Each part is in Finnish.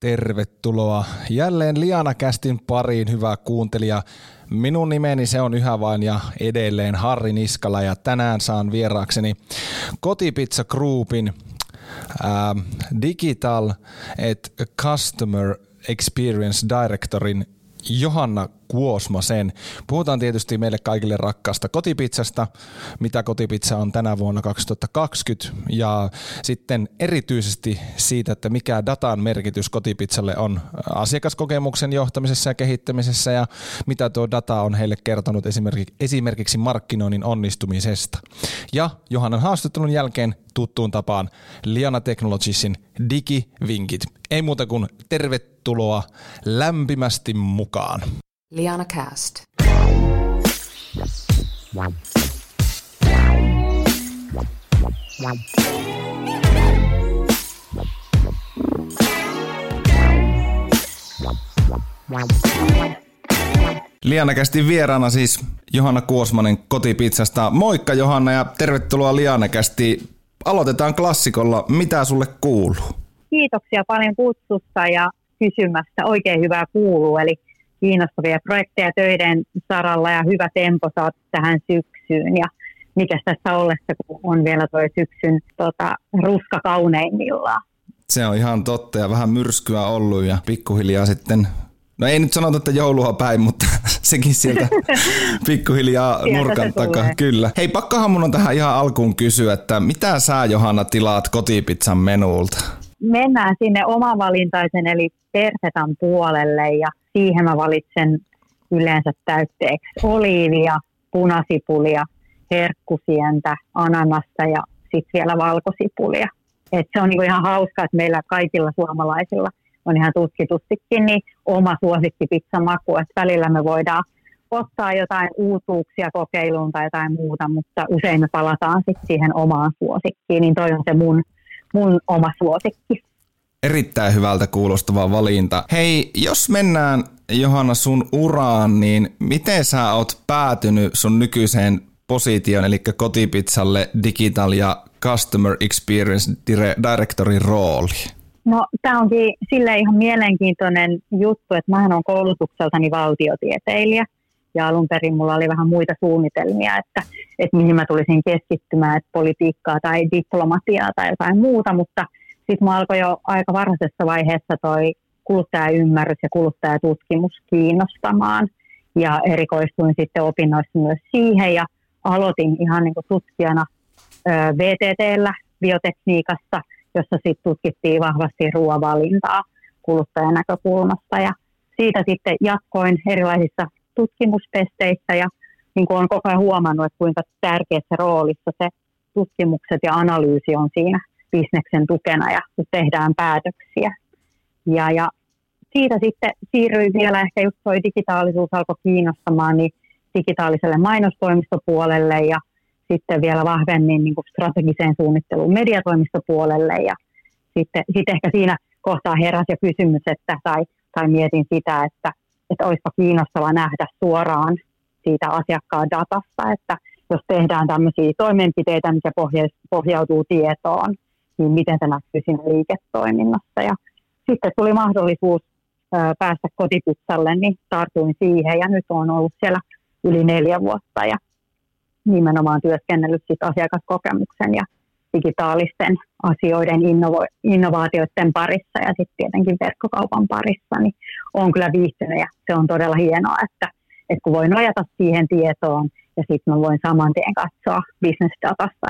Tervetuloa jälleen Liana-kästin pariin, hyvä kuuntelija. Minun nimeni se on yhä vain ja edelleen Harri Niskala ja tänään saan vieraakseni Kotipizza Groupin Digital at Customer Experience Directorin Johanna Kuosmasen. Puhutaan tietysti meille kaikille rakkaasta kotipizzasta, mitä kotipizza on tänä vuonna 2020 ja sitten erityisesti siitä, että mikä datan merkitys kotipizzalle on asiakaskokemuksen johtamisessa ja kehittämisessä ja mitä tuo data on heille kertonut esimerkiksi markkinoinnin onnistumisesta. Ja Johannan haastattelun jälkeen tuttuun tapaan Liana Technologiesin digivinkit. Ei muuta kuin tervetuloa lämpimästi mukaan. Liana Cast. Liana Castin vieraana siis Johanna Kuosmanen Kotipizzasta. Moikka Johanna ja tervetuloa Liana Castiin. Aloitetaan klassikolla. Mitä sulle kuuluu? Kiitoksia paljon kutsusta ja kysymästä. Oikein hyvää kuuluu. Eli kiinnostavia projekteja töiden saralla ja hyvä tempo saat tähän syksyyn. Ja mikäs tässä ollessa, kun on vielä toi syksyn ruska kauneimmillaan. Se on ihan totta ja vähän myrskyä ollut ja pikkuhiljaa sitten, no ei nyt sanota, että joulua päin, mutta sekin sieltä pikkuhiljaa nurkan takaa. Kyllä. Hei, pakkohan mun on tähän ihan alkuun kysyä, että mitä sä Johanna tilaat kotipizzan menulta? Mennään sinne omavalintaisen eli persetan puolelle ja siihen mä valitsen yleensä täytteeksi oliivia, punasipulia, herkkusientä, ananasta ja sitten vielä valkosipulia. Et se on niinku ihan hauskaa, että meillä kaikilla suomalaisilla on ihan tutkitustikin niin oma suosikkipizzamaku. Välillä me voidaan ottaa jotain uutuuksia kokeiluun tai jotain muuta, mutta usein me palataan sitten siihen omaan suosikkiin, niin toi on se mun oma suosikki. Erittäin hyvältä kuulostava valinta. Hei, jos mennään Johanna sun uraan, niin miten sä oot päätynyt sun nykyiseen positioon, eli kotipizzalle digital ja customer experience directorin rooli? No, tää onkin silleen ihan mielenkiintoinen juttu, että mähän olen koulutukseltani valtiotieteilijä ja alun perin mulla oli vähän muita suunnitelmia, että mihin mä tulisin keskittymään, että politiikkaa tai diplomatiaa tai jotain muuta, mutta sitten minua alkoi jo aika varhaisessa vaiheessa toi kuluttajaymmärrys ja kuluttajatutkimus kiinnostamaan. Ja erikoistuin sitten opinnoissa myös siihen ja aloitin ihan niin kuin tutkijana VTT:llä biotekniikassa, jossa sitten tutkittiin vahvasti ruoavalintaa kuluttajan näkökulmasta. Ja siitä sitten jatkoin erilaisissa tutkimuspesteissä ja niin kuin olen koko ajan huomannut, että kuinka tärkeässä roolissa se tutkimukset ja analyysi on siinä bisneksen tukena ja kun tehdään päätöksiä. Ja siitä sitten siirryin vielä, ehkä just toi digitaalisuus alkoi kiinnostamaan, niin digitaaliselle mainostoimistopuolelle ja sitten vielä vahvemmin niin kuin strategiseen suunnitteluun mediatoimistopuolelle. Ja sitten ehkä siinä kohtaa heräsi jo kysymys, tai mietin sitä, että olisipa kiinnostava nähdä suoraan siitä asiakkaan datasta, että jos tehdään tämmöisiä toimenpiteitä, mikä pohjautuu tietoon, niin miten se näkyy siinä liiketoiminnassa. Ja sitten tuli mahdollisuus päästä kotipizzalle, niin tartuin siihen ja nyt olen ollut siellä yli 4 vuotta ja nimenomaan työskennellyt sit asiakaskokemuksen ja digitaalisten asioiden innovaatioiden parissa ja sitten tietenkin verkkokaupan parissa, niin olen kyllä viihtynyt ja se on todella hienoa, että kun voi nojata siihen tietoon ja sitten mä voin saman tien katsoa business-datasta,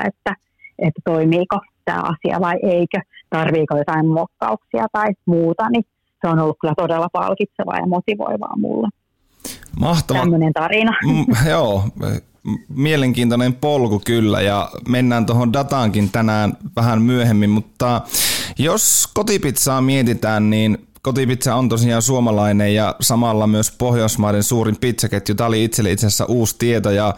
että toimiiko tämä asia vai eikö, tarviiko jotain muokkauksia tai muuta, niin se on ollut kyllä todella palkitsevaa ja motivoivaa mulle. Mahtava. Tämmöinen tarina. Joo, mielenkiintoinen polku kyllä ja mennään tuohon dataankin tänään vähän myöhemmin, mutta jos kotipizzaa mietitään, niin Kotipizza on tosiaan suomalainen ja samalla myös Pohjoismaiden suurin pizzaketju. Tämä oli itselle itse asiassa uusi tieto ja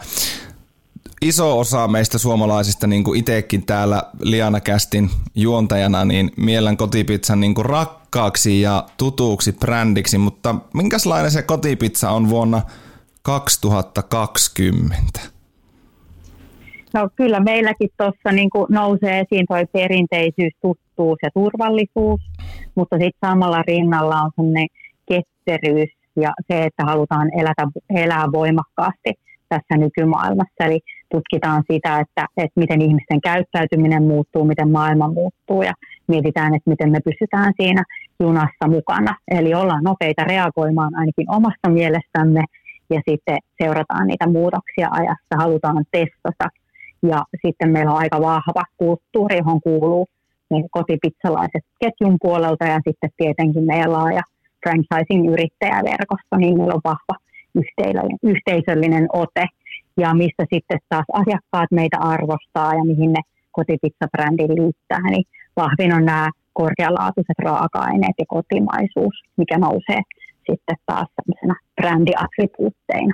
iso osa meistä suomalaisista, niin kuin itsekin täällä Liana Castin juontajana, niin miellän kotipizzan niin kuin rakkaaksi ja tutuuksi brändiksi, mutta minkälainen se kotipizza on vuonna 2020? No kyllä meilläkin tuossa niin kuin nousee esiin toi perinteisyys, tuttuus ja turvallisuus. mutta sitten samalla rinnalla on sellainen ketteryys ja se, että halutaan elää voimakkaasti tässä nykymaailmassa. Eli tutkitaan sitä, että miten ihmisten käyttäytyminen muuttuu, miten maailma muuttuu ja mietitään, että miten me pysytään siinä junassa mukana. Eli ollaan nopeita reagoimaan ainakin omasta mielestämme ja sitten seurataan niitä muutoksia ajassa, halutaan testata. Ja sitten meillä on aika vahva kulttuuri, johon kuuluu niin kotipizzalaiset ketjun puolelta ja sitten tietenkin meillä laaja franchising-yrittäjäverkosto, niin meillä on vahva yhteisöllinen ote. Ja mistä sitten taas asiakkaat meitä arvostaa ja mihin ne kotipizza-brändin liittää, niin vahvin on nämä korkealaatuiset raaka-aineet ja kotimaisuus, mikä nousee sitten taas tämmöisenä brändiattribuutteina.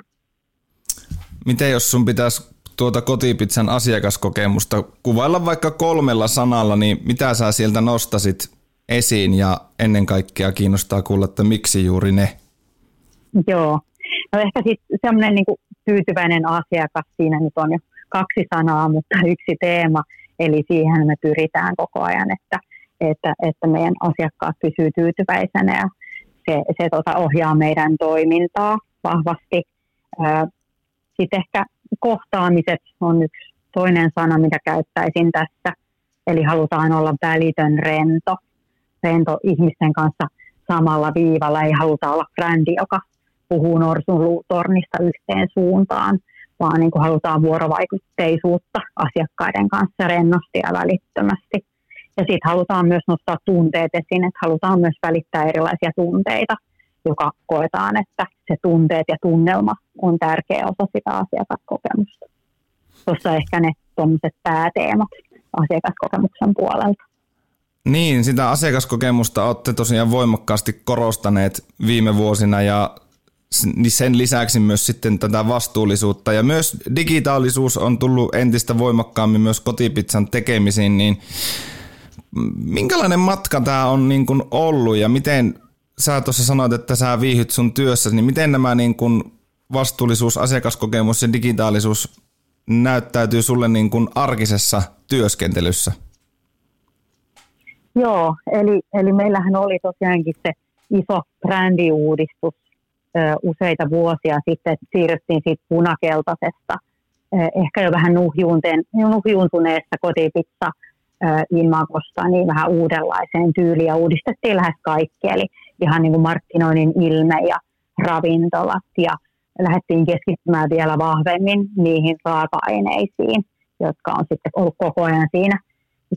Miten jos sun pitäisi tuota kotipizzan asiakaskokemusta kuvailla vaikka 3 sanalla, niin mitä sä sieltä nostasit esiin ja ennen kaikkea kiinnostaa kuulla, että miksi juuri ne? Joo, no ehkä sitten semmoinen niin kuin tyytyväinen asiakas, siinä nyt on jo 2 sanaa, mutta 1 teema, eli siihen me pyritään koko ajan, että meidän asiakkaat pysyy tyytyväisenä ja se ohjaa meidän toimintaa vahvasti. Sitten ehkä kohtaamiset on 1 toinen sana, mitä käyttäisin tässä, eli halutaan olla välitön rento ihmisten kanssa samalla viivalla, ei haluta olla brändi, joka puhuu norsunluutornista yhteen suuntaan, vaan niin kuin halutaan vuorovaikutteisuutta asiakkaiden kanssa rennosti ja välittömästi. Ja siitä halutaan myös nostaa tunteet esiin, että halutaan myös välittää erilaisia tunteita, joka koetaan, että se tunteet ja tunnelma on tärkeä osa sitä asiakaskokemusta. Tuossa ehkä ne tuommoiset pääteemat asiakaskokemuksen puolelta. Niin, sitä asiakaskokemusta olette tosiaan voimakkaasti korostaneet viime vuosina ja sen lisäksi myös sitten tätä vastuullisuutta ja myös digitaalisuus on tullut entistä voimakkaammin myös kotipizzan tekemisiin, niin minkälainen matka tämä on niin kuin ollut ja miten sä tuossa sanoit, että sä viihdyt sun työssä, niin miten nämä niin kuin vastuullisuus, asiakaskokemus ja digitaalisuus näyttäytyy sulle niin kuin arkisessa työskentelyssä? Joo, eli meillähän oli tosiaankin se iso brändiuudistus useita vuosia sitten, että siirryttiin siitä punakeltaisesta, ehkä jo vähän nuhjuuntuneesta kotipizza-imagosta niin vähän uudenlaiseen tyyliin ja uudistettiin lähes kaikki, eli ihan niin kuin markkinoinnin ilme ja ravintolat ja lähdettiin keskittymään vielä vahvemmin niihin raaka-aineisiin, jotka on sitten ollut koko ajan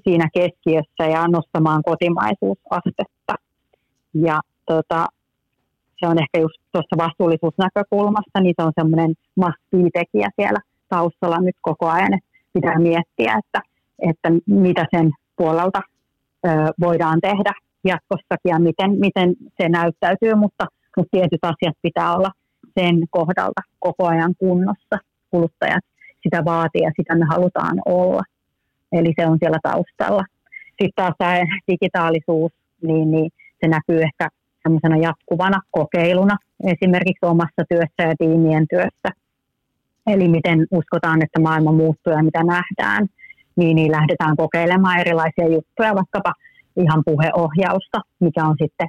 siinä keskiössä ja nostamaan kotimaisuusastetta ja se on ehkä just tuossa vastuullisuusnäkökulmasta, niin se on semmoinen must-be-tekijä siellä taustalla nyt koko ajan, että pitää miettiä, että mitä sen puolelta voidaan tehdä jatkossakin ja miten se näyttäytyy, mutta tietyt asiat pitää olla sen kohdalta koko ajan kunnossa. Kuluttajat sitä vaatii ja sitä me halutaan olla. Eli se on siellä taustalla. Sitten taas tämä digitaalisuus, niin se näkyy ehkä sellaisena jatkuvana kokeiluna esimerkiksi omassa työssä ja tiimien työssä. Eli miten uskotaan, että maailma muuttuu ja mitä nähdään, niin lähdetään kokeilemaan erilaisia juttuja, vaikkapa ihan puheohjausta, mikä on sitten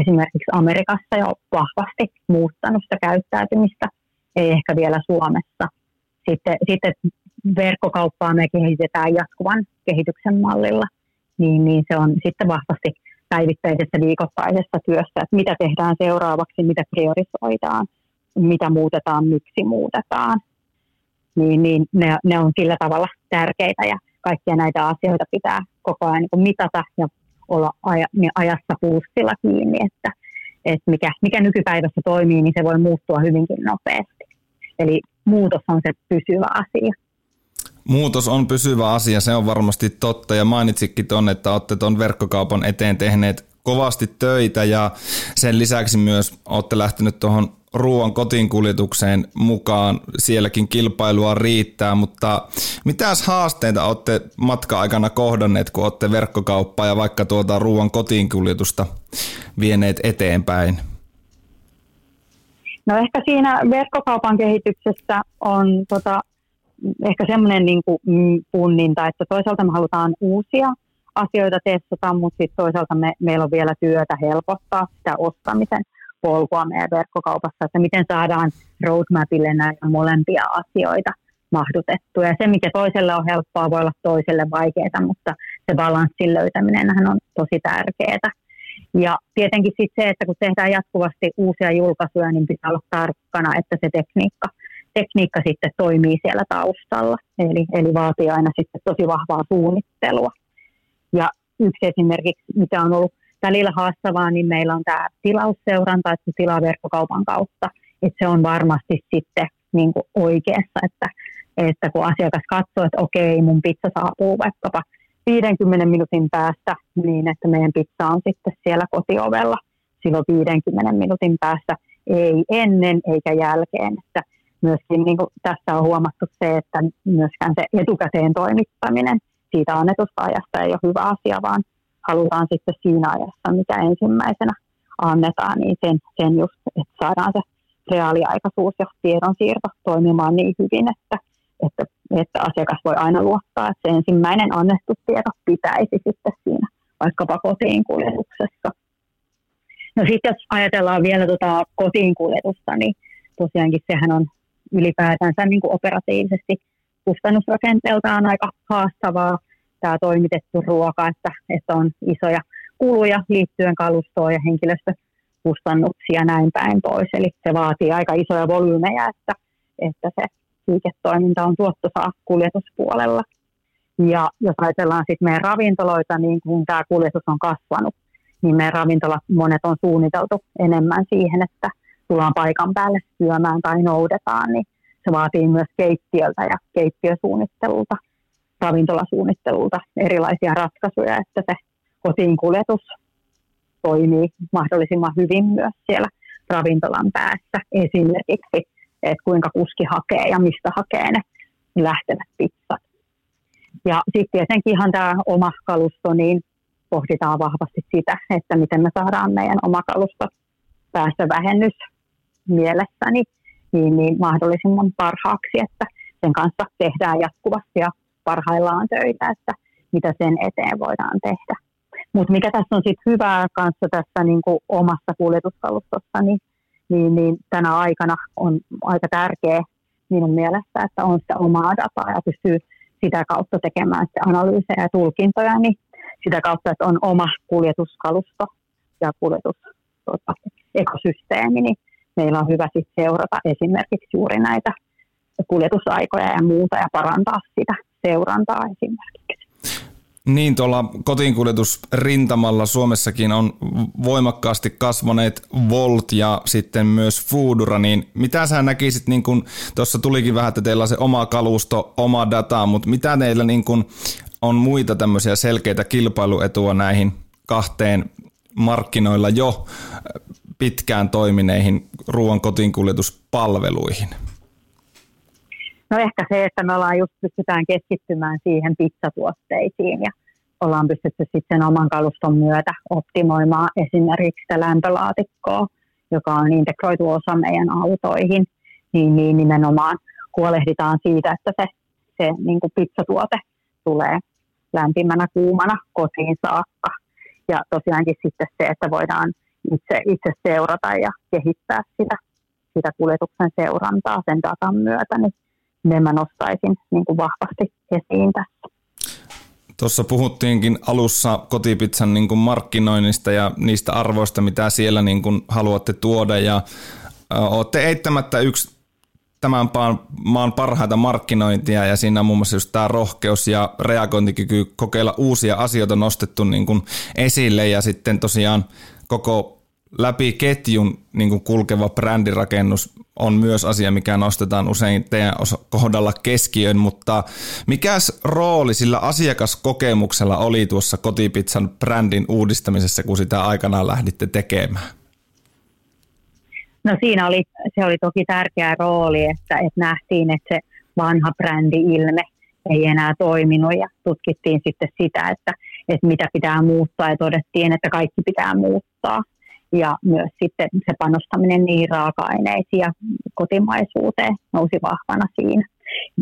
esimerkiksi Amerikassa jo vahvasti muuttanut sitä käyttäytymistä, ei ehkä vielä Suomessa. Sitten verkkokauppaa me kehitetään jatkuvan kehityksen mallilla, niin se on sitten vahvasti päivittäisessä viikoittaisessa työssä, että mitä tehdään seuraavaksi, mitä priorisoidaan, mitä muutetaan, miksi muutetaan. Ne on sillä tavalla tärkeitä ja kaikkia näitä asioita pitää koko ajan niin mitata ja olla ajassa pulssilla kiinni, että mikä nykypäivässä toimii, niin se voi muuttua hyvinkin nopeasti. Eli muutos on se pysyvä asia. Muutos on pysyvä asia, se on varmasti totta ja mainitsitkin ton, että olette ton verkkokaupan eteen tehneet kovasti töitä ja sen lisäksi myös olette lähtenyt tuohon ruoan kotiinkuljetukseen mukaan, sielläkin kilpailua riittää, mutta mitäs haasteita olette matka-aikana kohdanneet, kun olette verkkokauppaa ja vaikka tuota ruoan kotiinkuljetusta vieneet eteenpäin? No ehkä siinä verkkokaupan kehityksessä on ehkä semmoinen niin kuin punninta, että toisaalta me halutaan uusia asioita testata, mutta sitten toisaalta meillä on vielä työtä helpottaa sitä ostamisen polkua meidän verkkokaupassa, että miten saadaan roadmapille näitä molempia asioita mahdutettua. Ja se, mikä toiselle on helppoa, voi olla toiselle vaikeaa, mutta se balanssin löytäminenhän on tosi tärkeää. Ja tietenkin sitten se, että kun tehdään jatkuvasti uusia julkaisuja, niin pitää olla tarkkana, että se tekniikka sitten toimii siellä taustalla. Eli vaatii aina sitten tosi vahvaa suunnittelua. Ja yksi esimerkiksi, mitä on ollut välillä haastavaa, niin meillä on tämä tilausseuranta, että tilaa verkkokaupan kautta. Että se on varmasti sitten niin kuin oikeassa, että kun asiakas katsoo, että okei, mun pizza saapuu vaikkapa 50 minuutin päästä, niin että meidän pizza on sitten siellä kotiovella silloin 50 minuutin päästä, ei ennen eikä jälkeen. Että myöskin niin kuin tässä on huomattu se, että myöskään se etukäteen toimittaminen siitä annetusta ajasta ei ole hyvä asia, vaan halutaan sitten siinä ajassa, mikä ensimmäisenä annetaan, niin sen just, että saadaan se reaaliaikaisuus ja tiedonsiirto toimimaan niin hyvin, että asiakas voi aina luottaa, että se ensimmäinen annettu tieto pitäisi sitten siinä vaikkapa kotiinkuljetuksessa. No sitten jos ajatellaan vielä kotiinkuljetusta, niin tosiaankin sehän on ylipäätänsä niin kuin operatiivisesti kustannusrakenteeltaan aika haastavaa tämä toimitettu ruoka, että on isoja kuluja liittyen kalustoon ja henkilöstökustannuksia näin päin pois. Eli se vaatii aika isoja volyymeja, että se liiketoiminta on tuottosaa kuljetuspuolella. Ja jos ajatellaan sitten meidän ravintoloita, niin kun tämä kuljetus on kasvanut, niin meidän ravintolat monet on suunniteltu enemmän siihen, että tullaan paikan päälle syömään tai noudetaan, niin se vaatii myös keittiöltä ja keittiösuunnittelulta, ravintolasuunnittelulta erilaisia ratkaisuja, että se kotiinkuljetus toimii mahdollisimman hyvin myös siellä ravintolan päässä esimerkiksi, että kuinka kuski hakee ja mistä hakee ne lähtevät pizzat. Ja sitten tietenkin ihan tämä oma kalusto, niin pohditaan vahvasti sitä, että miten me saadaan meidän oma kalusto päästövähennys mielessäni niin mahdollisimman parhaaksi, että sen kanssa tehdään jatkuvasti ja parhaillaan töitä, että mitä sen eteen voidaan tehdä. Mutta mikä tässä on sitten hyvää kanssa tässä niinku omassa kuljetuskalustossa, niin tänä aikana on aika tärkeä minun mielestä, että on sitä omaa dataa ja pystyy sitä kautta tekemään sitä analyysejä ja tulkintoja, niin sitä kautta, että on oma kuljetuskalusto ja ekosysteemi, niin meillä on hyvä sit seurata esimerkiksi juuri näitä kuljetusaikoja ja muuta ja parantaa sitä seurantaa esimerkiksi. Niin, tuolla kotiinkuljetusrintamalla Suomessakin on voimakkaasti kasvaneet Volt ja sitten myös Foodora, niin mitä sä näkisit, niin kun tuossa tulikin vähän, että teillä on se oma kalusto, oma data, mutta mitä teillä niin kun on muita tämmöisiä selkeitä kilpailuetua näihin kahteen markkinoilla jo pitkään toimineihin ruoan kotiinkuljetuspalveluihin? No ehkä se, että me ollaan just pystytään keskittymään siihen pizzatuotteisiin ja ollaan pystytty sitten sen oman kaluston myötä optimoimaan esimerkiksi sitä lämpölaatikkoa, joka on integroitu osa meidän autoihin, niin nimenomaan huolehditaan siitä, että se niin kuin pizzatuote tulee lämpimänä kuumana kotiin saakka. Ja tosiaankin sitten se, että voidaan itse seurata ja kehittää sitä kuljetuksen seurantaa sen datan myötä, niin ne mä nostaisin niin kuin vahvasti esiin tässä. Tuossa puhuttiinkin alussa Kotipizzan niin kuin markkinoinnista ja niistä arvoista, mitä siellä niin kuin haluatte tuoda. Ja olette eittämättä yksi tämän maan parhaita markkinointia ja siinä on muun muassa just tämä rohkeus ja reagointikyky kokeilla uusia asioita nostettu niin kuin esille ja sitten tosiaan koko läpi ketjun niin kuin kulkeva brändirakennus on myös asia, mikä nostetaan usein teidän kohdalla keskiöön, mutta mikäs rooli sillä asiakaskokemuksella oli tuossa Kotipizzan brändin uudistamisessa, kun sitä aikanaan lähditte tekemään? No se oli toki tärkeä rooli, että nähtiin, että se vanha brändi-ilme ei enää toiminut ja tutkittiin sitten sitä, että mitä pitää muuttaa ja todettiin, että kaikki pitää muuttaa. Ja myös sitten se panostaminen niihin raaka-aineisiin ja kotimaisuuteen nousi vahvana siinä.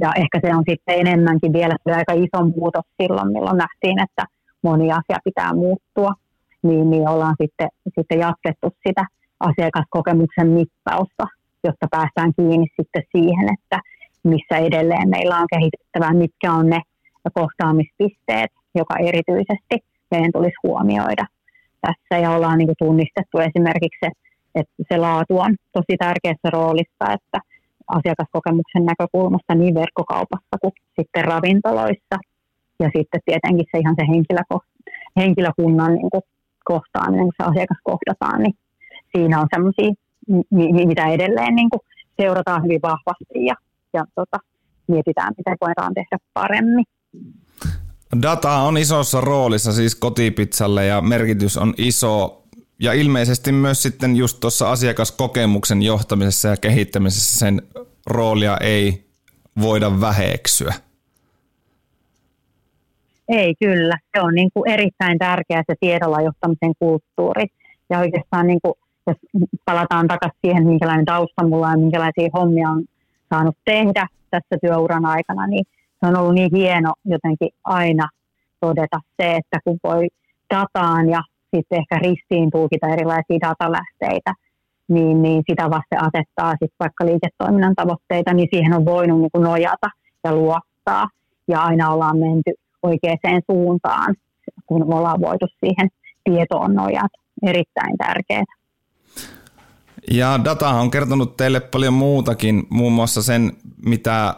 Ja ehkä se on sitten enemmänkin vielä aika iso muutos silloin, milloin nähtiin, että moni asia pitää muuttua, niin ollaan sitten jatkettu sitä asiakaskokemuksen mittausta, jotta päästään kiinni sitten siihen, että missä edelleen meillä on kehitettävää, mitkä on ne kohtaamispisteet, joka erityisesti meidän tulisi huomioida tässä. Ja ollaan niin kuin tunnistettu esimerkiksi se, että se laatu on tosi tärkeässä roolissa, että asiakaskokemuksen näkökulmasta niin verkkokaupassa kuin sitten ravintoloissa. Ja sitten tietenkin se ihan se henkilökunnan niin kuin kohtaaminen, kun se asiakas kohdataan, niin siinä on semmoisia, mitä edelleen niin kuin seurataan hyvin vahvasti ja mietitään, mitä voidaan tehdä paremmin. Data on isossa roolissa siis Kotipizzalle ja merkitys on iso. Ja ilmeisesti myös sitten just tuossa asiakaskokemuksen johtamisessa ja kehittämisessä sen roolia ei voida väheksyä. Ei kyllä, se on niin kuin erittäin tärkeä se tiedolla johtamisen kulttuuri. Ja oikeastaan niin kuin, jos palataan takaisin siihen, minkälainen tausta mulla on ja minkälaisia hommia on saanut tehdä tässä työuran aikana, niin se on ollut niin hieno jotenkin aina todeta se, että kun voi dataan ja sitten ehkä ristiin tulkita erilaisia datalähteitä, niin sitä vasten asettaa sitten vaikka liiketoiminnan tavoitteita, niin siihen on voinut niin kuin nojata ja luottaa. Ja aina ollaan menty oikeaan suuntaan, kun me ollaan voitu siihen tietoon nojata. Erittäin tärkeää. Ja data on kertonut teille paljon muutakin, muun muassa sen, mitä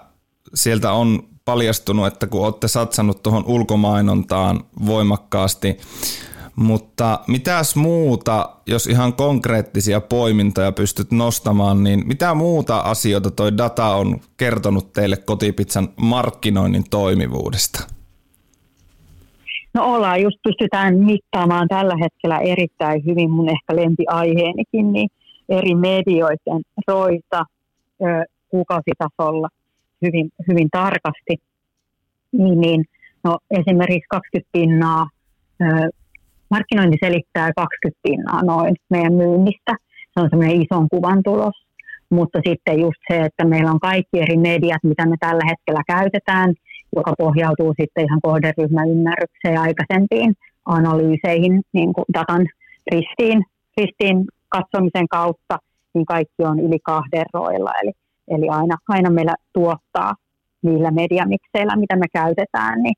sieltä on paljastunut, että kun olette satsannut tuohon ulkomainontaan voimakkaasti. Mutta mitäs muuta, jos ihan konkreettisia poimintoja pystyt nostamaan, niin mitä muuta asioita toi data on kertonut teille Kotipizzan markkinoinnin toimivuudesta? No ollaan, just pystytään mittaamaan tällä hetkellä erittäin hyvin mun ehkä lempiaiheenikin, niin eri medioiden roita kuukausitasolla hyvin, hyvin tarkasti. No esimerkiksi 20% markkinointi selittää 20% noin meidän myynnistä. Se on semmoinen ison kuvan tulos. Mutta sitten just se, että meillä on kaikki eri mediat, mitä me tällä hetkellä käytetään, joka pohjautuu sitten ihan kohderyhmän ymmärrykseen ja aikaisempiin analyyseihin, niin kuin datan ristiin katsomisen kautta, niin kaikki on yli 2 roilla. Eli aina meillä tuottaa niillä mediamikseillä, mitä me käytetään, niin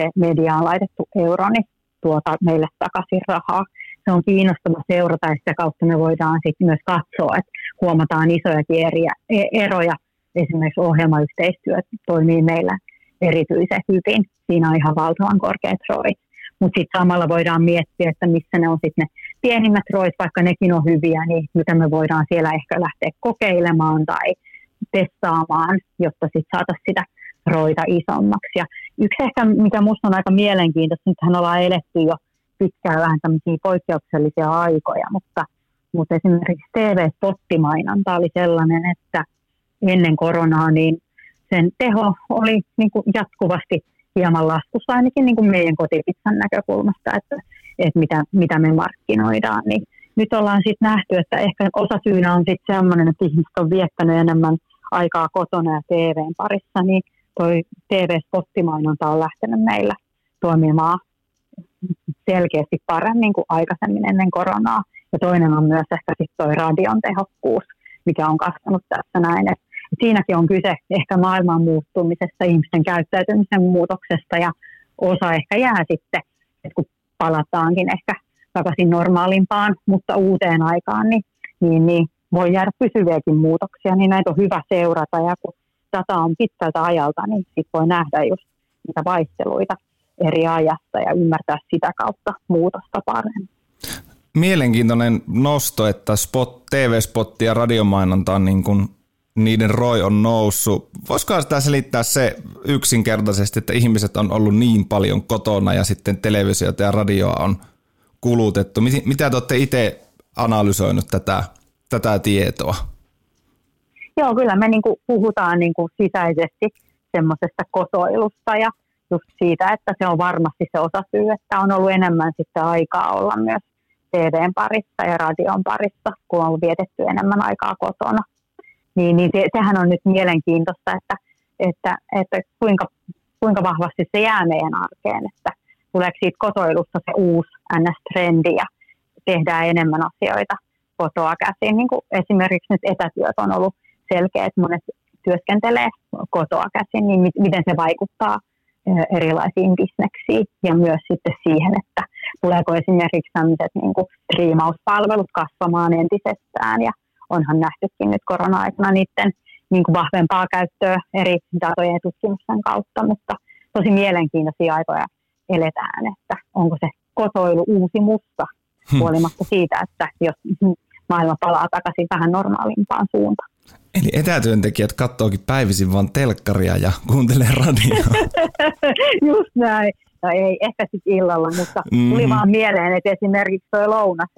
se media on laitettu euroni. Tuota meille takaisin rahaa. Se on kiinnostava seurata ja sitä kautta me voidaan sitten myös katsoa, että huomataan isojakin eroja. Esimerkiksi ohjelmayhteistyö toimii meillä erityisen hyvin. Siinä on ihan valtavan korkeat roit. Mutta sitten samalla voidaan miettiä, että missä ne on sitten ne pienimmät roit, vaikka nekin on hyviä, niin mitä me voidaan siellä ehkä lähteä kokeilemaan tai testaamaan, jotta sitten saataisiin sitä roita isommaksi. Ja yksi ehkä, mikä minusta on aika mielenkiintoista, nythän ollaan eletty jo pitkään vähän tämmöisiä poikkeuksellisia aikoja, mutta esimerkiksi TV-spottimainonta oli sellainen, että ennen koronaa niin sen teho oli niin kuin jatkuvasti hieman laskussa, ainakin niin kuin meidän Kotipizzan näkökulmasta, että mitä me markkinoidaan. Niin nyt ollaan sitten nähty, että ehkä osasyynä on sitten sellainen, että ihmiset on viettänyt enemmän aikaa kotona ja TVn parissa, niin toi TV-spottimainonta on lähtenyt meillä toimimaan selkeästi paremmin kuin aikaisemmin ennen koronaa. Ja toinen on myös ehkä sitten toi radion tehokkuus, mikä on kasvanut tässä näin. Et siinäkin on kyse ehkä maailman muuttumisesta, ihmisten käyttäytymisen muutoksesta ja osa ehkä jää sitten, että kun palataankin ehkä takaisin normaalimpaan, mutta uuteen aikaan, niin voi jäädä pysyviäkin muutoksia, niin näitä on hyvä seurata ja kun data on pitkältä ajalta, niin sitten voi nähdä just niitä vaihteluita eri ajasta ja ymmärtää sitä kautta muutosta paremmin. Mielenkiintoinen nosto, että TV-spotti ja radiomainonta on niin kuin niiden roi on noussut. Voisiko sitä selittää se yksinkertaisesti, että ihmiset on ollut niin paljon kotona ja sitten televisiota ja radioa on kulutettu. Mitä te olette itse analysoinut tätä tietoa? Joo, kyllä me niinku puhutaan niinku sisäisesti semmoisesta kotoilusta ja just siitä, että se on varmasti se osasyy, että on ollut enemmän sitten aikaa olla myös TVn parissa ja radion parissa, kun on vietetty enemmän aikaa kotona. Niin sehän on nyt mielenkiintoista, että kuinka vahvasti se jää meidän arkeen, että tuleeko siitä kotoilusta se uusi NS-trendi ja tehdään enemmän asioita kotoa käsin. Niin kuin esimerkiksi nyt etätyöt on ollut selkeä, että monet työskentelee kotoa käsin, niin miten se vaikuttaa erilaisiin bisneksiin ja myös sitten siihen, että tuleeko esimerkiksi tämmöiset niin kuin striimauspalvelut kasvamaan entisestään ja onhan nähtykin nyt korona-aikana niiden niin kuin vahvempaa käyttöä eri datojen ja tutkimusten kautta, mutta tosi mielenkiintoisia aikoja eletään, että onko se kotoilu uusi musta huolimatta siitä, että jos maailma palaa takaisin vähän normaalimpaan suuntaan. Eli etätyöntekijät kattookin päivisin vaan telkkaria ja kuuntelee radioa. Just näin. No ei ehkä sitten illalla, mutta tuli vaan mieleen, että esimerkiksi tuo lounas,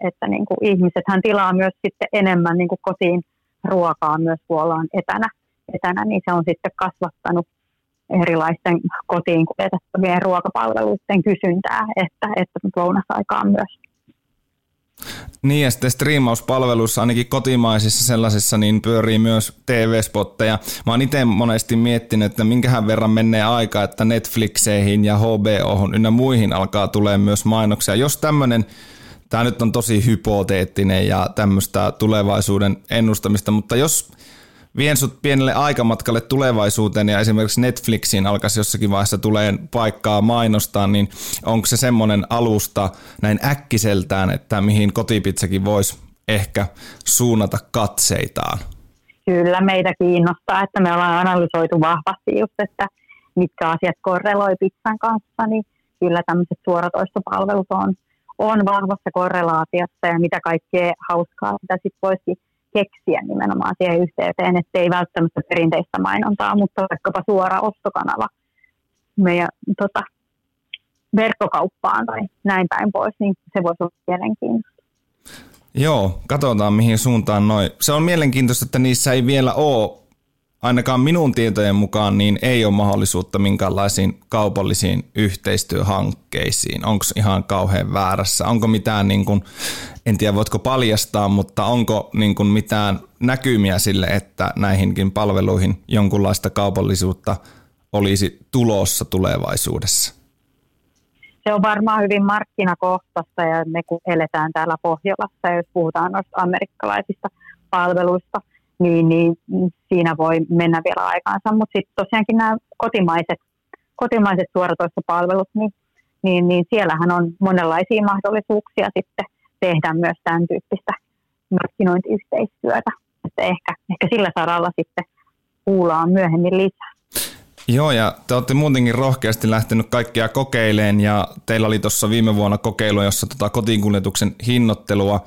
että niin kuin ihmisethän tilaa myös sitten enemmän niin kuin kotiin ruokaa myös kun ollaan etänä, niin se on sitten kasvattanut erilaisten kotiin kuljetettavien ruokapalveluiden kysyntää, että lounasaikaan myös. Niin ja sitten striimauspalveluissa, ainakin kotimaisissa sellaisissa, niin pyörii myös TV-spotteja. Mä oon itse monesti miettinyt, että minkähän verran menee aikaa, että Netflixeihin ja HBOhun ynnä muihin alkaa tulee myös mainoksia. Jos tämmöinen, tämä nyt on tosi hypoteettinen ja tämmöistä tulevaisuuden ennustamista, mutta jos vien sut pienelle aikamatkalle tulevaisuuteen ja esimerkiksi Netflixiin alkaisi jossakin vaiheessa tulee paikkaa mainostaa, niin onko se semmoinen alusta näin äkkiseltään, että mihin Kotipizzakin voisi ehkä suunnata katseitaan? Kyllä meitä kiinnostaa, että me ollaan analysoitu vahvasti just, että mitkä asiat korreloi pizzan kanssa, niin kyllä tämmöiset suoratoistopalvelut on vahvassa korrelaatiossa ja mitä kaikkea hauskaa sitä sitten voisi keksiä nimenomaan siihen yhteyteen, ettei välttämättä perinteistä mainontaa, mutta vaikkapa suora ostokanava meidän verkkokauppaan tai näin päin pois, niin se voisi olla mielenkiintoista. Joo, katsotaan mihin suuntaan noin. Se on mielenkiintoista, että niissä ei vielä ole, ainakaan minun tietojen mukaan, niin ei ole mahdollisuutta minkäänlaisiin kaupallisiin yhteistyöhankkeisiin. Onko ihan kauhean väärässä? Onko mitään, niin kun, en tiedä voitko paljastaa, mutta onko niin kun mitään näkymiä sille, että näihinkin palveluihin jonkunlaista kaupallisuutta olisi tulossa tulevaisuudessa? Se on varmaan hyvin markkinakohtaista ja me kun eletään täällä Pohjolassa ja jos puhutaan noista amerikkalaisista palveluista, niin siinä voi mennä vielä aikaansa, mutta sitten tosiaankin nämä kotimaiset suoratoistopalvelut, niin siellähän on monenlaisia mahdollisuuksia sitten tehdä myös tämän tyyppistä markkinointiyhteistyötä, että ehkä sillä saralla sitten kuullaan myöhemmin lisää. Joo, ja te olette muutenkin rohkeasti lähtenyt kaikkea kokeileen, ja teillä oli tuossa viime vuonna kokeilu, jossa kotiinkuljetuksen hinnoittelua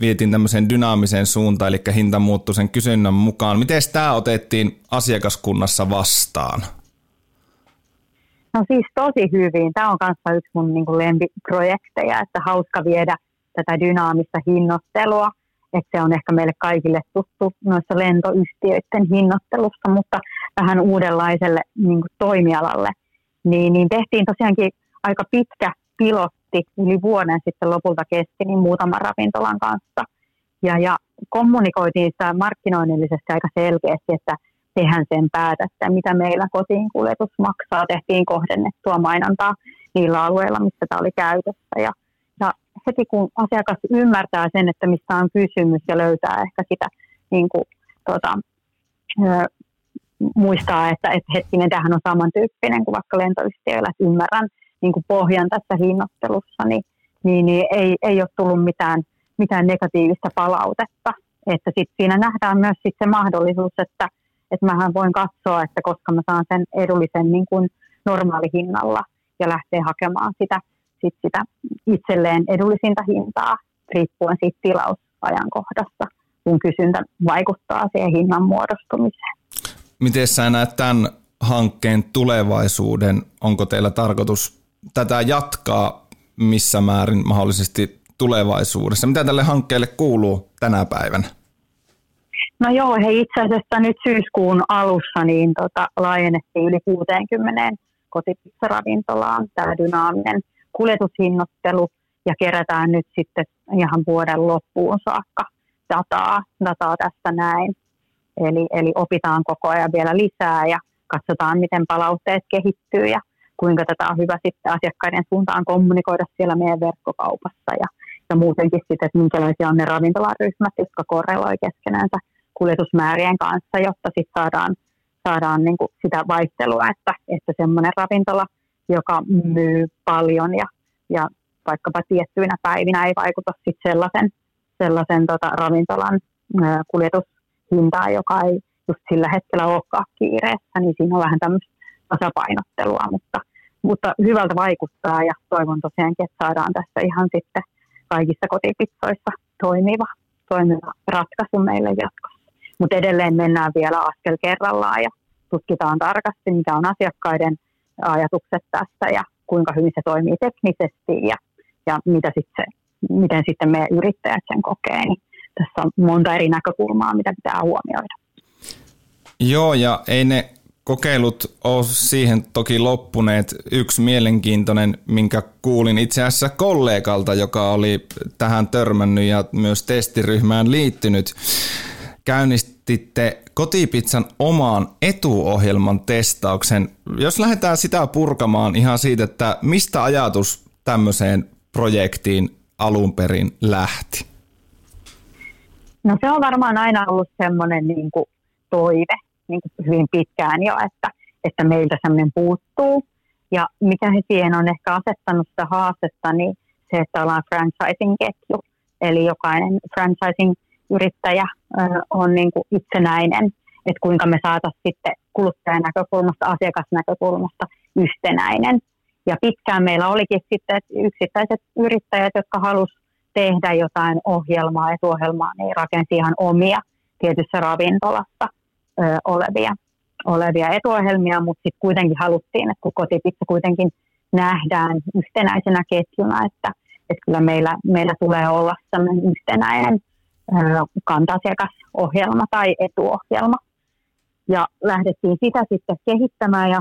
vietiin tämmöiseen dynaamiseen suuntaan, eli hinta muuttui sen kysynnän mukaan. Miten tämä otettiin asiakaskunnassa vastaan? No siis tosi hyvin. Tämä on kanssa yksi mun lempiprojekteja, että hauska viedä tätä dynaamista hinnoittelua. Että se on ehkä meille kaikille tuttu noissa lentoyhtiöiden hinnoittelussa, mutta vähän uudenlaiselle toimialalle. Niin tehtiin tosiaankin aika pitkä pilotti. Yli vuoden sitten lopulta kesti niin muutaman ravintolan kanssa. Ja kommunikoitiin sitä markkinoinnillisesti aika selkeästi, että tehän sen päätätte, mitä meillä kotiin kuljetus maksaa. Tehtiin kohdennettua mainontaa niillä alueilla, missä tämä oli käytössä. Ja heti kun asiakas ymmärtää sen, että mistä on kysymys ja löytää ehkä sitä, muistaa, että hetkinen, tämähän on samantyyppinen kuin vaikka lentoyhtiöillä, että ymmärrän pohjan tässä hinnoittelussa, niin ei ole tullut mitään negatiivista palautetta. Että sit siinä nähdään myös sit se mahdollisuus, että mähän voin katsoa, että koska mä saan sen edullisen normaalihinnalla ja lähtee hakemaan sitä itselleen edullisinta hintaa riippuen siitä tilausajankohdasta, kun kysyntä vaikuttaa siihen hinnan muodostumiseen. Miten sä näet tämän hankkeen tulevaisuuden? Onko teillä tarkoitus tätä jatkaa missä määrin mahdollisesti tulevaisuudessa? Mitä tälle hankkeelle kuuluu tänä päivänä? No joo, itse asiassa nyt syyskuun alussa niin laajennettiin yli 60 kotipizzaravintolaan tämä dynaaminen kuljetushinnoittelu ja kerätään nyt sitten ihan vuoden loppuun saakka dataa tästä näin. Eli opitaan koko ajan vielä lisää ja katsotaan, miten palautteet kehittyy ja kuinka tätä on hyvä sitten asiakkaiden suuntaan kommunikoida siellä meidän verkkokaupassa ja muutenkin sitten, että minkälaisia on ne ravintolaryhmät, jotka korreloi keskenänsä kuljetusmäärien kanssa, jotta sitten saadaan niin kuin sitä vaihtelua, että semmoinen ravintola, joka myy paljon ja vaikkapa tiettyinä päivinä ei vaikuta sitten sellaisen ravintolan kuljetushintaan, joka ei just sillä hetkellä olekaan kiireessä, niin siinä on vähän tämmöistä tasapainottelua, mutta hyvältä vaikuttaa ja toivon tosiaankin, että saadaan tässä ihan sitten kaikissa kotipizzoissa toimiva ratkaisu meille jatkossa. Mutta edelleen mennään vielä askel kerrallaan ja tutkitaan tarkasti, mikä on asiakkaiden ajatukset tässä ja kuinka hyvin se toimii teknisesti ja miten sitten me yrittäjät sen kokee. Niin tässä on monta eri näkökulmaa, mitä pitää huomioida. Joo, ja ei ne kokeilut ole siihen toki loppuneet. Yksi mielenkiintoinen, minkä kuulin itse asiassa kollegalta, joka oli tähän törmännyt ja myös testiryhmään liittynyt. Käynnistitte Kotipizzan omaan etuohjelman testauksen. Jos lähdetään sitä purkamaan ihan siitä, että mistä ajatus tämmöiseen projektiin alun perin lähti? No se on varmaan aina ollut semmoinen niin kuin toive niin kuin hyvin pitkään jo, että meiltä semmoinen puuttuu. Ja mikä he siihen on ehkä asettanut sitä haastetta, niin se, että ollaan franchising-ketju. Eli jokainen franchising-yrittäjä on niin kuin itsenäinen, että kuinka me saataisiin sitten kuluttajan näkökulmasta, asiakasnäkökulmasta yhtenäinen. Ja pitkään meillä olikin sitten yksittäiset yrittäjät, jotka halusivat tehdä jotain ohjelmaa, etuohjelmaa, niin rakensi ihan omia tietyssä ravintolassa olevia etuohjelmia, mutta sitten kuitenkin haluttiin, että kun Kotipizza kuitenkin nähdään yhtenäisenä ketjuna, että kyllä meillä tulee olla sellainen yhtenäinen kanta-asiakasohjelma tai etuohjelma. Ja lähdettiin sitä sitten kehittämään ja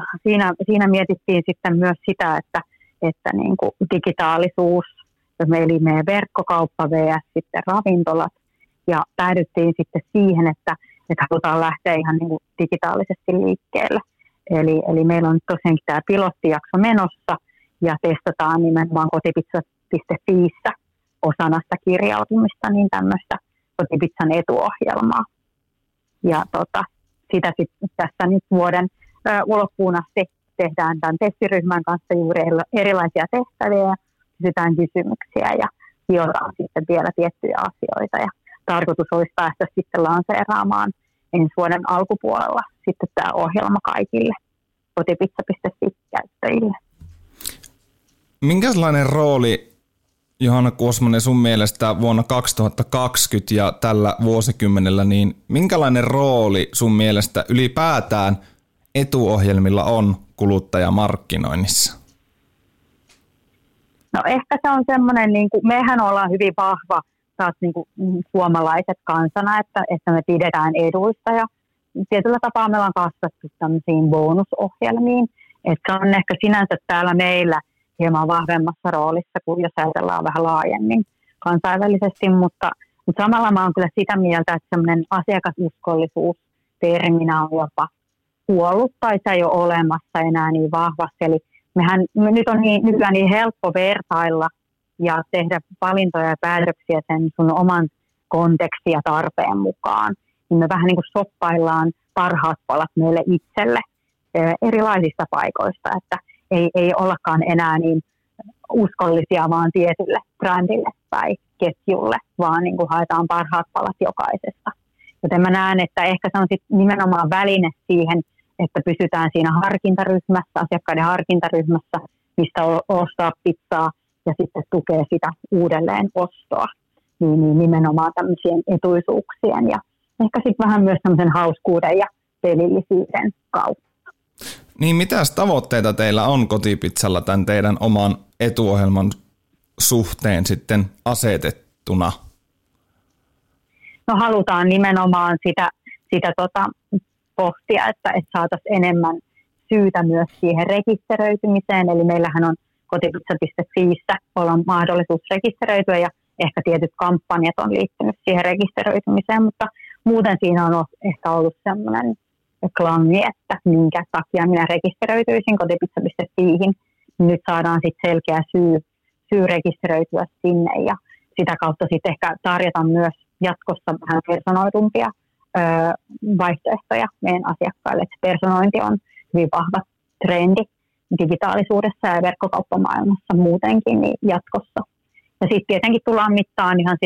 siinä mietittiin sitten myös sitä, että niin kuin digitaalisuus, eli meidän verkkokauppa vs. sitten ravintolat, ja päädyttiin sitten siihen, että halutaan lähteä ihan niin kuin digitaalisesti liikkeelle. Eli meillä on tosiaankin tämä pilottijakso menossa ja testataan nimenomaan kotipizza.fiissä osana sitä kirjautumista niin tämmöistä Kotipizzan etuohjelmaa. Ja sitä sitten tässä nyt vuoden loppuun asti tehdään tämän testiryhmän kanssa juuri erilaisia tehtäviä ja kysytään kysymyksiä ja hiotaan sitten vielä tiettyjä asioita. Ja tarkoitus olisi päästä sitten lanseeraamaan ensi vuoden alkupuolella sitten tämä ohjelma kaikille kotipizza.fi-käyttäjille. Minkälainen rooli, Johanna Kuosmanen, sun mielestä vuonna 2020 ja tällä vuosikymmenellä, niin minkälainen rooli sun mielestä ylipäätään etuohjelmilla on kuluttajamarkkinoinnissa? No ehkä se on semmoinen, niin kuin mehän ollaan hyvin vahva taas niin kuin suomalaiset kansana, että me pidetään eduista ja tietyllä tapaa meillä on kasvattu tämmöisiin bonusohjelmiin, että se on ehkä sinänsä täällä meillä hieman vahvemmassa roolissa, kun jos ajatellaan vähän laajemmin kansainvälisesti, mutta samalla mä oon kyllä sitä mieltä, että semmoinen asiakasuskollisuus terminä on jopa kuollut tai se ei ole olemassa enää niin vahvasti, eli mehän nyt on nykyään niin helppo vertailla ja tehdä valintoja ja päätöksiä sen sun oman kontekstin ja tarpeen mukaan. Niin me vähän niin kuin soppaillaan parhaat palat meille itselle erilaisista paikoista, että ei ollakaan enää niin uskollisia vaan tietylle brändille tai ketjulle, vaan niin kuin haetaan parhaat palat jokaisesta. Joten mä näen, että ehkä se on sit nimenomaan väline siihen, että pysytään siinä harkintaryhmässä, asiakkaiden harkintaryhmässä, mistä ostaa pizzaa, ja sitten tukee sitä uudelleen ostoa, niin nimenomaan tämmöisien etuisuuksien ja ehkä sitten vähän myös tämmöisen hauskuuden ja pelillisyyden kautta. Niin mitäs tavoitteita teillä on Kotipizzalla tämän teidän oman etuohjelman suhteen sitten asetettuna? No halutaan nimenomaan sitä pohtia, että saataisiin enemmän syytä myös siihen rekisteröitymiseen, eli meillähän on Kotipizza.fiissä ollaan mahdollisuus rekisteröityä ja ehkä tietyt kampanjat on liittynyt siihen rekisteröitymiseen, mutta muuten siinä on ehkä ollut sellainen klangi, että minkä takia minä rekisteröityisin kotipizza.fiihin. Nyt saadaan sitten selkeä syy rekisteröityä sinne ja sitä kautta sitten ehkä tarjota myös jatkossa vähän personoidumpia vaihtoehtoja meidän asiakkaille. Et personointi on hyvin vahva trendi digitaalisuudessa ja verkkokauppamaailmassa muutenkin niin jatkossa. Ja sitten tietenkin tullaan mittaan ihan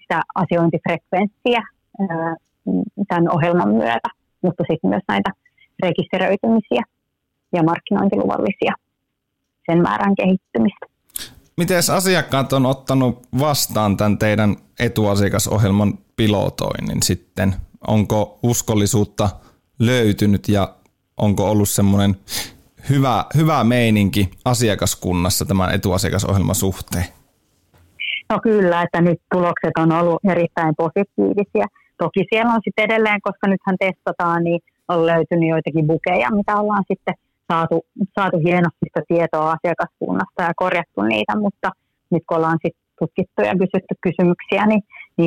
sitä asiointifrekvenssiä tämän ohjelman myötä, mutta sitten myös näitä rekisteröitymisiä ja markkinointiluvallisia, sen määrän kehittymistä. Miten asiakkaat on ottanut vastaan tämän teidän etuasiakasohjelman pilotoinnin sitten? Onko uskollisuutta löytynyt ja onko ollut semmoinen hyvä meininki asiakaskunnassa tämän etuasiakasohjelman suhteen? No kyllä, että nyt tulokset on ollut erittäin positiivisia. Toki siellä on sitten edelleen, koska nythän testataan, niin on löytynyt joitakin bukeja, mitä ollaan sitten saatu hienosti sitä tietoa asiakaskunnasta ja korjattu niitä, mutta nyt kun ollaan sitten tutkittu ja kysytty kysymyksiä,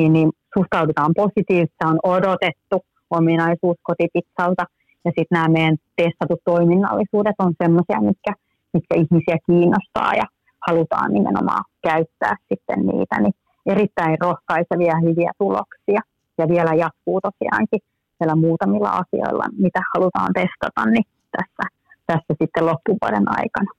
niin suhtaudutaan positiivisesti, on odotettu ominaisuus kotipizzalta ja sitten nämä meidän testatut toiminnallisuudet on semmoisia, mitkä ihmisiä kiinnostaa ja halutaan nimenomaan käyttää sitten niitä, niin erittäin rohkaisevia ja hyviä tuloksia ja vielä jatkuu tosiaankin siellä muutamilla asioilla, mitä halutaan testata, niin tässä sitten loppuvuoden aikana.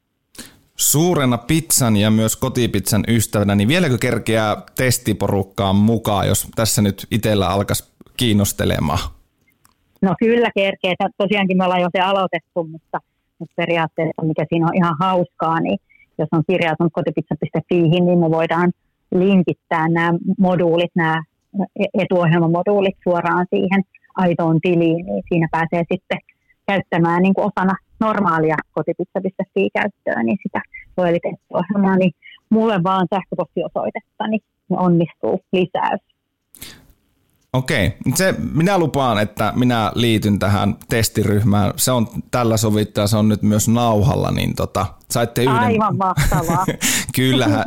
Suurena pizzan ja myös kotipizzan ystävänä, niin vieläkö kerkeää testiporukkaan mukaan, jos tässä nyt itsellä alkaisi kiinnostelemaan? No kyllä kerkeää. Tosiaankin me ollaan jo se aloitettu, mutta periaatteessa mikä siinä on ihan hauskaa, niin jos on kirjautunut kotipizza.fiihin, niin me voidaan linkittää nämä etuohjelmamoduulit suoraan siihen aitoon tiliin, niin siinä pääsee sitten käyttämään niin kuin osana normaalia kotipizza.fi-käyttöä, niin sitä suojelitettuohjelmaa, niin mulle vaan sähköpostiosoitetta, niin onnistuu lisäys. Okei. Minä lupaan, että minä liityn tähän testiryhmään. Se on tällä sovittu ja se on nyt myös nauhalla, niin saitte yhden. Aivan mahtavaa. Kyllähän.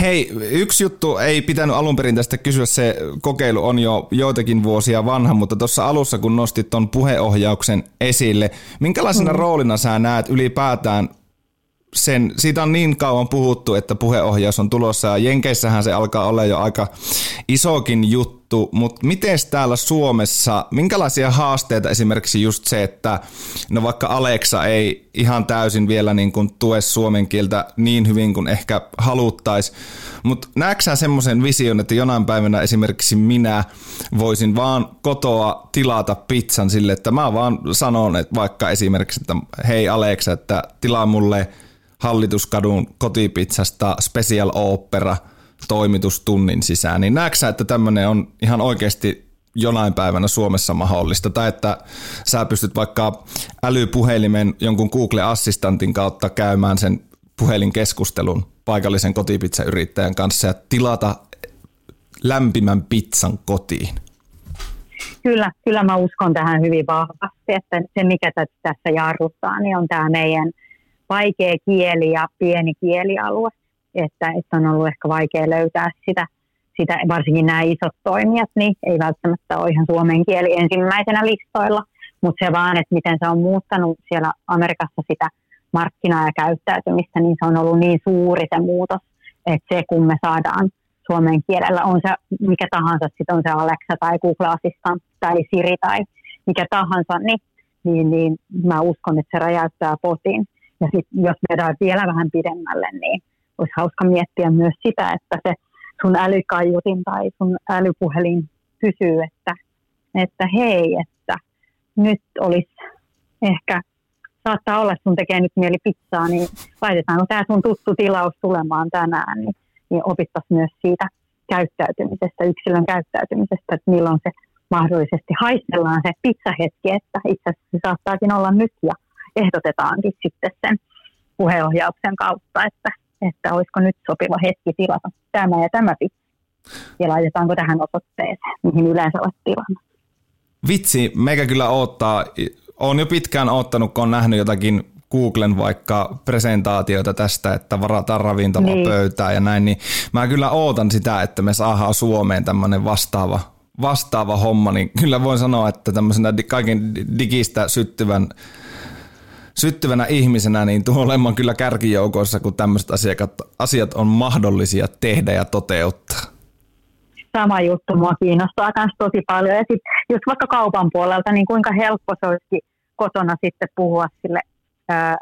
Hei, yksi juttu ei pitänyt alun perin tästä kysyä, se kokeilu on jo joitakin vuosia vanha, mutta tuossa alussa kun nostit tuon puheohjauksen esille, minkälaisena roolina sä näet ylipäätään sen, siitä on niin kauan puhuttu, että puheohjaus on tulossa ja Jenkeissähän se alkaa olla jo aika isokin juttu, mutta miten täällä Suomessa, minkälaisia haasteita esimerkiksi just se, että no vaikka Alexa ei ihan täysin vielä niin kuin tue suomen kieltä niin hyvin kuin ehkä haluttaisi, mutta näetkö sä semmoisen vision, että jonain päivänä esimerkiksi minä voisin vaan kotoa tilata pizzan sille, että mä vaan sanon, että vaikka esimerkiksi, että hei Alexa, että tilaa mulle Hallituskadun kotipizzasta Special Opera toimitustunnin sisään, niin näetkö sä, että tämmöinen on ihan oikeasti jonain päivänä Suomessa mahdollista, tai että sä pystyt vaikka älypuhelimen jonkun Google Assistantin kautta käymään sen puhelinkeskustelun paikallisen kotipizzayrittäjän kanssa ja tilata lämpimän pizzan kotiin? Kyllä mä uskon tähän hyvin vahvasti, että se mikä tässä jarruttaa, niin on tämä meidän vaikea kieli ja pieni kielialue, että on ollut ehkä vaikea löytää sitä, varsinkin nämä isot toimijat, niin ei välttämättä ole ihan suomen kieli ensimmäisenä listoilla, mutta se vaan, että miten se on muuttanut siellä Amerikassa sitä markkinaa ja käyttäytymistä, niin se on ollut niin suuri se muutos, että se kun me saadaan suomen kielellä, on se mikä tahansa, sitten on se Alexa tai Google Assistant tai Siri tai mikä tahansa, niin mä uskon, että se räjäyttää potin. Ja sitten jos vedään vielä vähän pidemmälle, niin olisi hauska miettiä myös sitä, että se sun älykaiutin tai sun älypuhelin kysyy, että hei, että nyt olisi ehkä, saattaa olla, että sun tekee nyt mieli pizzaa, niin laitetaanko tämä sun tuttu tilaus tulemaan tänään, niin opittaisiin myös siitä käyttäytymisestä, yksilön käyttäytymisestä, että milloin se mahdollisesti haistellaan se pizzahetki, että itse asiassa se saattaakin olla nyt ja ehdotetaankin sitten sen puheohjauksen kautta, että olisiko nyt sopiva hetki tilata tämä ja tämä pizza. Ja laitetaanko tähän osoitteeseen, mihin yleensä olet tilannut. Vitsi, meikä kyllä odottaa. Olen jo pitkään odottanut, kun olen nähnyt jotakin Googlen vaikka presentaatioita tästä, että varataan ravintola pöytää ja näin. Niin mä kyllä ootan sitä, että me saadaan Suomeen tämmöinen vastaava vastaava homma, niin kyllä voin sanoa, että tämmöisenä kaiken digistä syttyvänä ihmisenä niin tuo olemaan kyllä kärkijoukoissa, kun tämmöiset asiat on mahdollisia tehdä ja toteuttaa. Sama juttu mua kiinnostaa myös tosi paljon. Ja sitten just vaikka kaupan puolelta, niin kuinka helppo se olisi kotona sitten puhua sille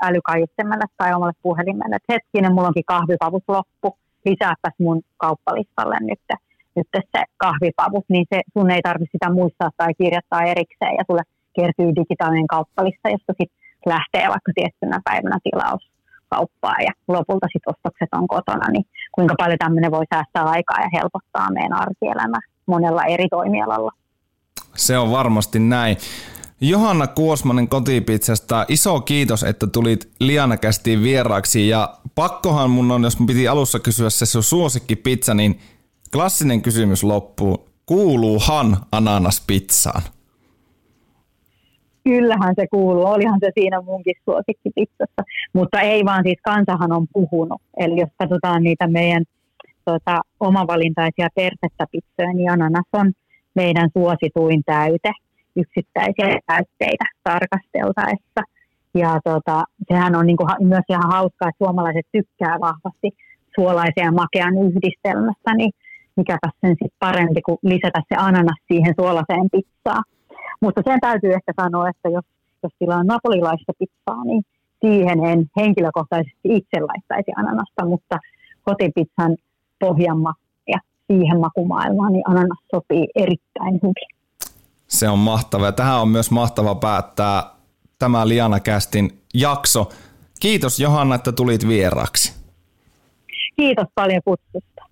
älykaiuttimelle tai omalle puhelimelle. Et hetkinen, mulla onkin kahvipavut loppu, lisääpäs mun kauppalistalle nyt se kahvipavut, niin se, sun ei tarvitse sitä muistaa tai kirjoittaa erikseen ja sulle kertyy digitaalinen kauppalista, josta sitten lähtee vaikka tiettynä päivänä tilaus kauppaa ja lopulta sitten ostokset on kotona, niin kuinka paljon tämmöinen voi säästää aikaa ja helpottaa meidän arkielämää monella eri toimialalla. Se on varmasti näin. Johanna Kuosmanen Kotipizzasta, iso kiitos, että tulit Liana-kästiin vieraaksi ja pakkohan mun on, jos mun piti alussa kysyä se sun suosikkipizza, niin klassinen kysymys loppuu. Kuuluuhan ananaspizzaan? Kyllähän se kuuluu. Olihan se siinä munkin suosikkipizzassa. Mutta ei vaan, siis kansahan on puhunut. Eli jos katsotaan niitä meidän omavalintaisia persettäpizzoja, niin ananas on meidän suosituin täyte yksittäisiä täytteitä tarkasteltaessa. Ja sehän on niinku myös ihan hauskaa, että suomalaiset tykkää vahvasti suolaisen ja makean yhdistelmästä, niin mikäpä sen sitten parempi kuin lisätä se ananas siihen suolaseen pizzaan. Mutta sen täytyy ehkä sanoa, että jos tilaan napolilaista pizzaa, niin siihen en henkilökohtaisesti itse laittaisi ananasta, mutta kotipizzan pohjanmakia siihen makumaailmaan, niin ananas sopii erittäin hyvin. Se on mahtavaa. Tähän on myös mahtava päättää tämä Liana-kästin jakso. Kiitos Johanna, että tulit vieraksi. Kiitos paljon kutsusta.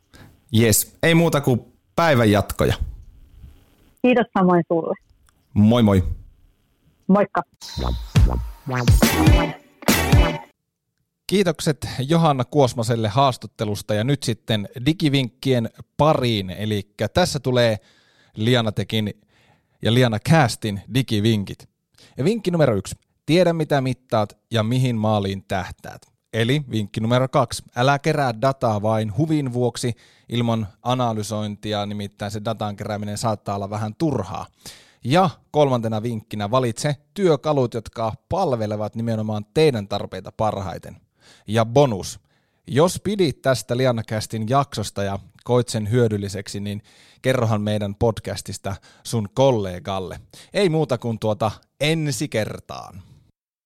Jes, ei muuta kuin päivän jatkoja. Kiitos samoin sulle. Moi moi. Moikka. Kiitokset Johanna Kuosmaselle haastattelusta ja nyt sitten digivinkkien pariin. Eli tässä tulee Liana-tekin ja Liana-castin digivinkit. Ja vinkki numero 1. Tiedä mitä mittaat ja mihin maaliin tähtäät. Eli vinkki numero 2. Älä kerää dataa vain huvin vuoksi ilman analysointia, nimittäin se datan kerääminen saattaa olla vähän turhaa. Ja 3. vinkkinä valitse työkalut, jotka palvelevat nimenomaan teidän tarpeita parhaiten. Ja bonus. Jos pidit tästä Liana-castin jaksosta ja koit sen hyödylliseksi, niin kerrohan meidän podcastista sun kollegalle. Ei muuta kuin ensi kertaan.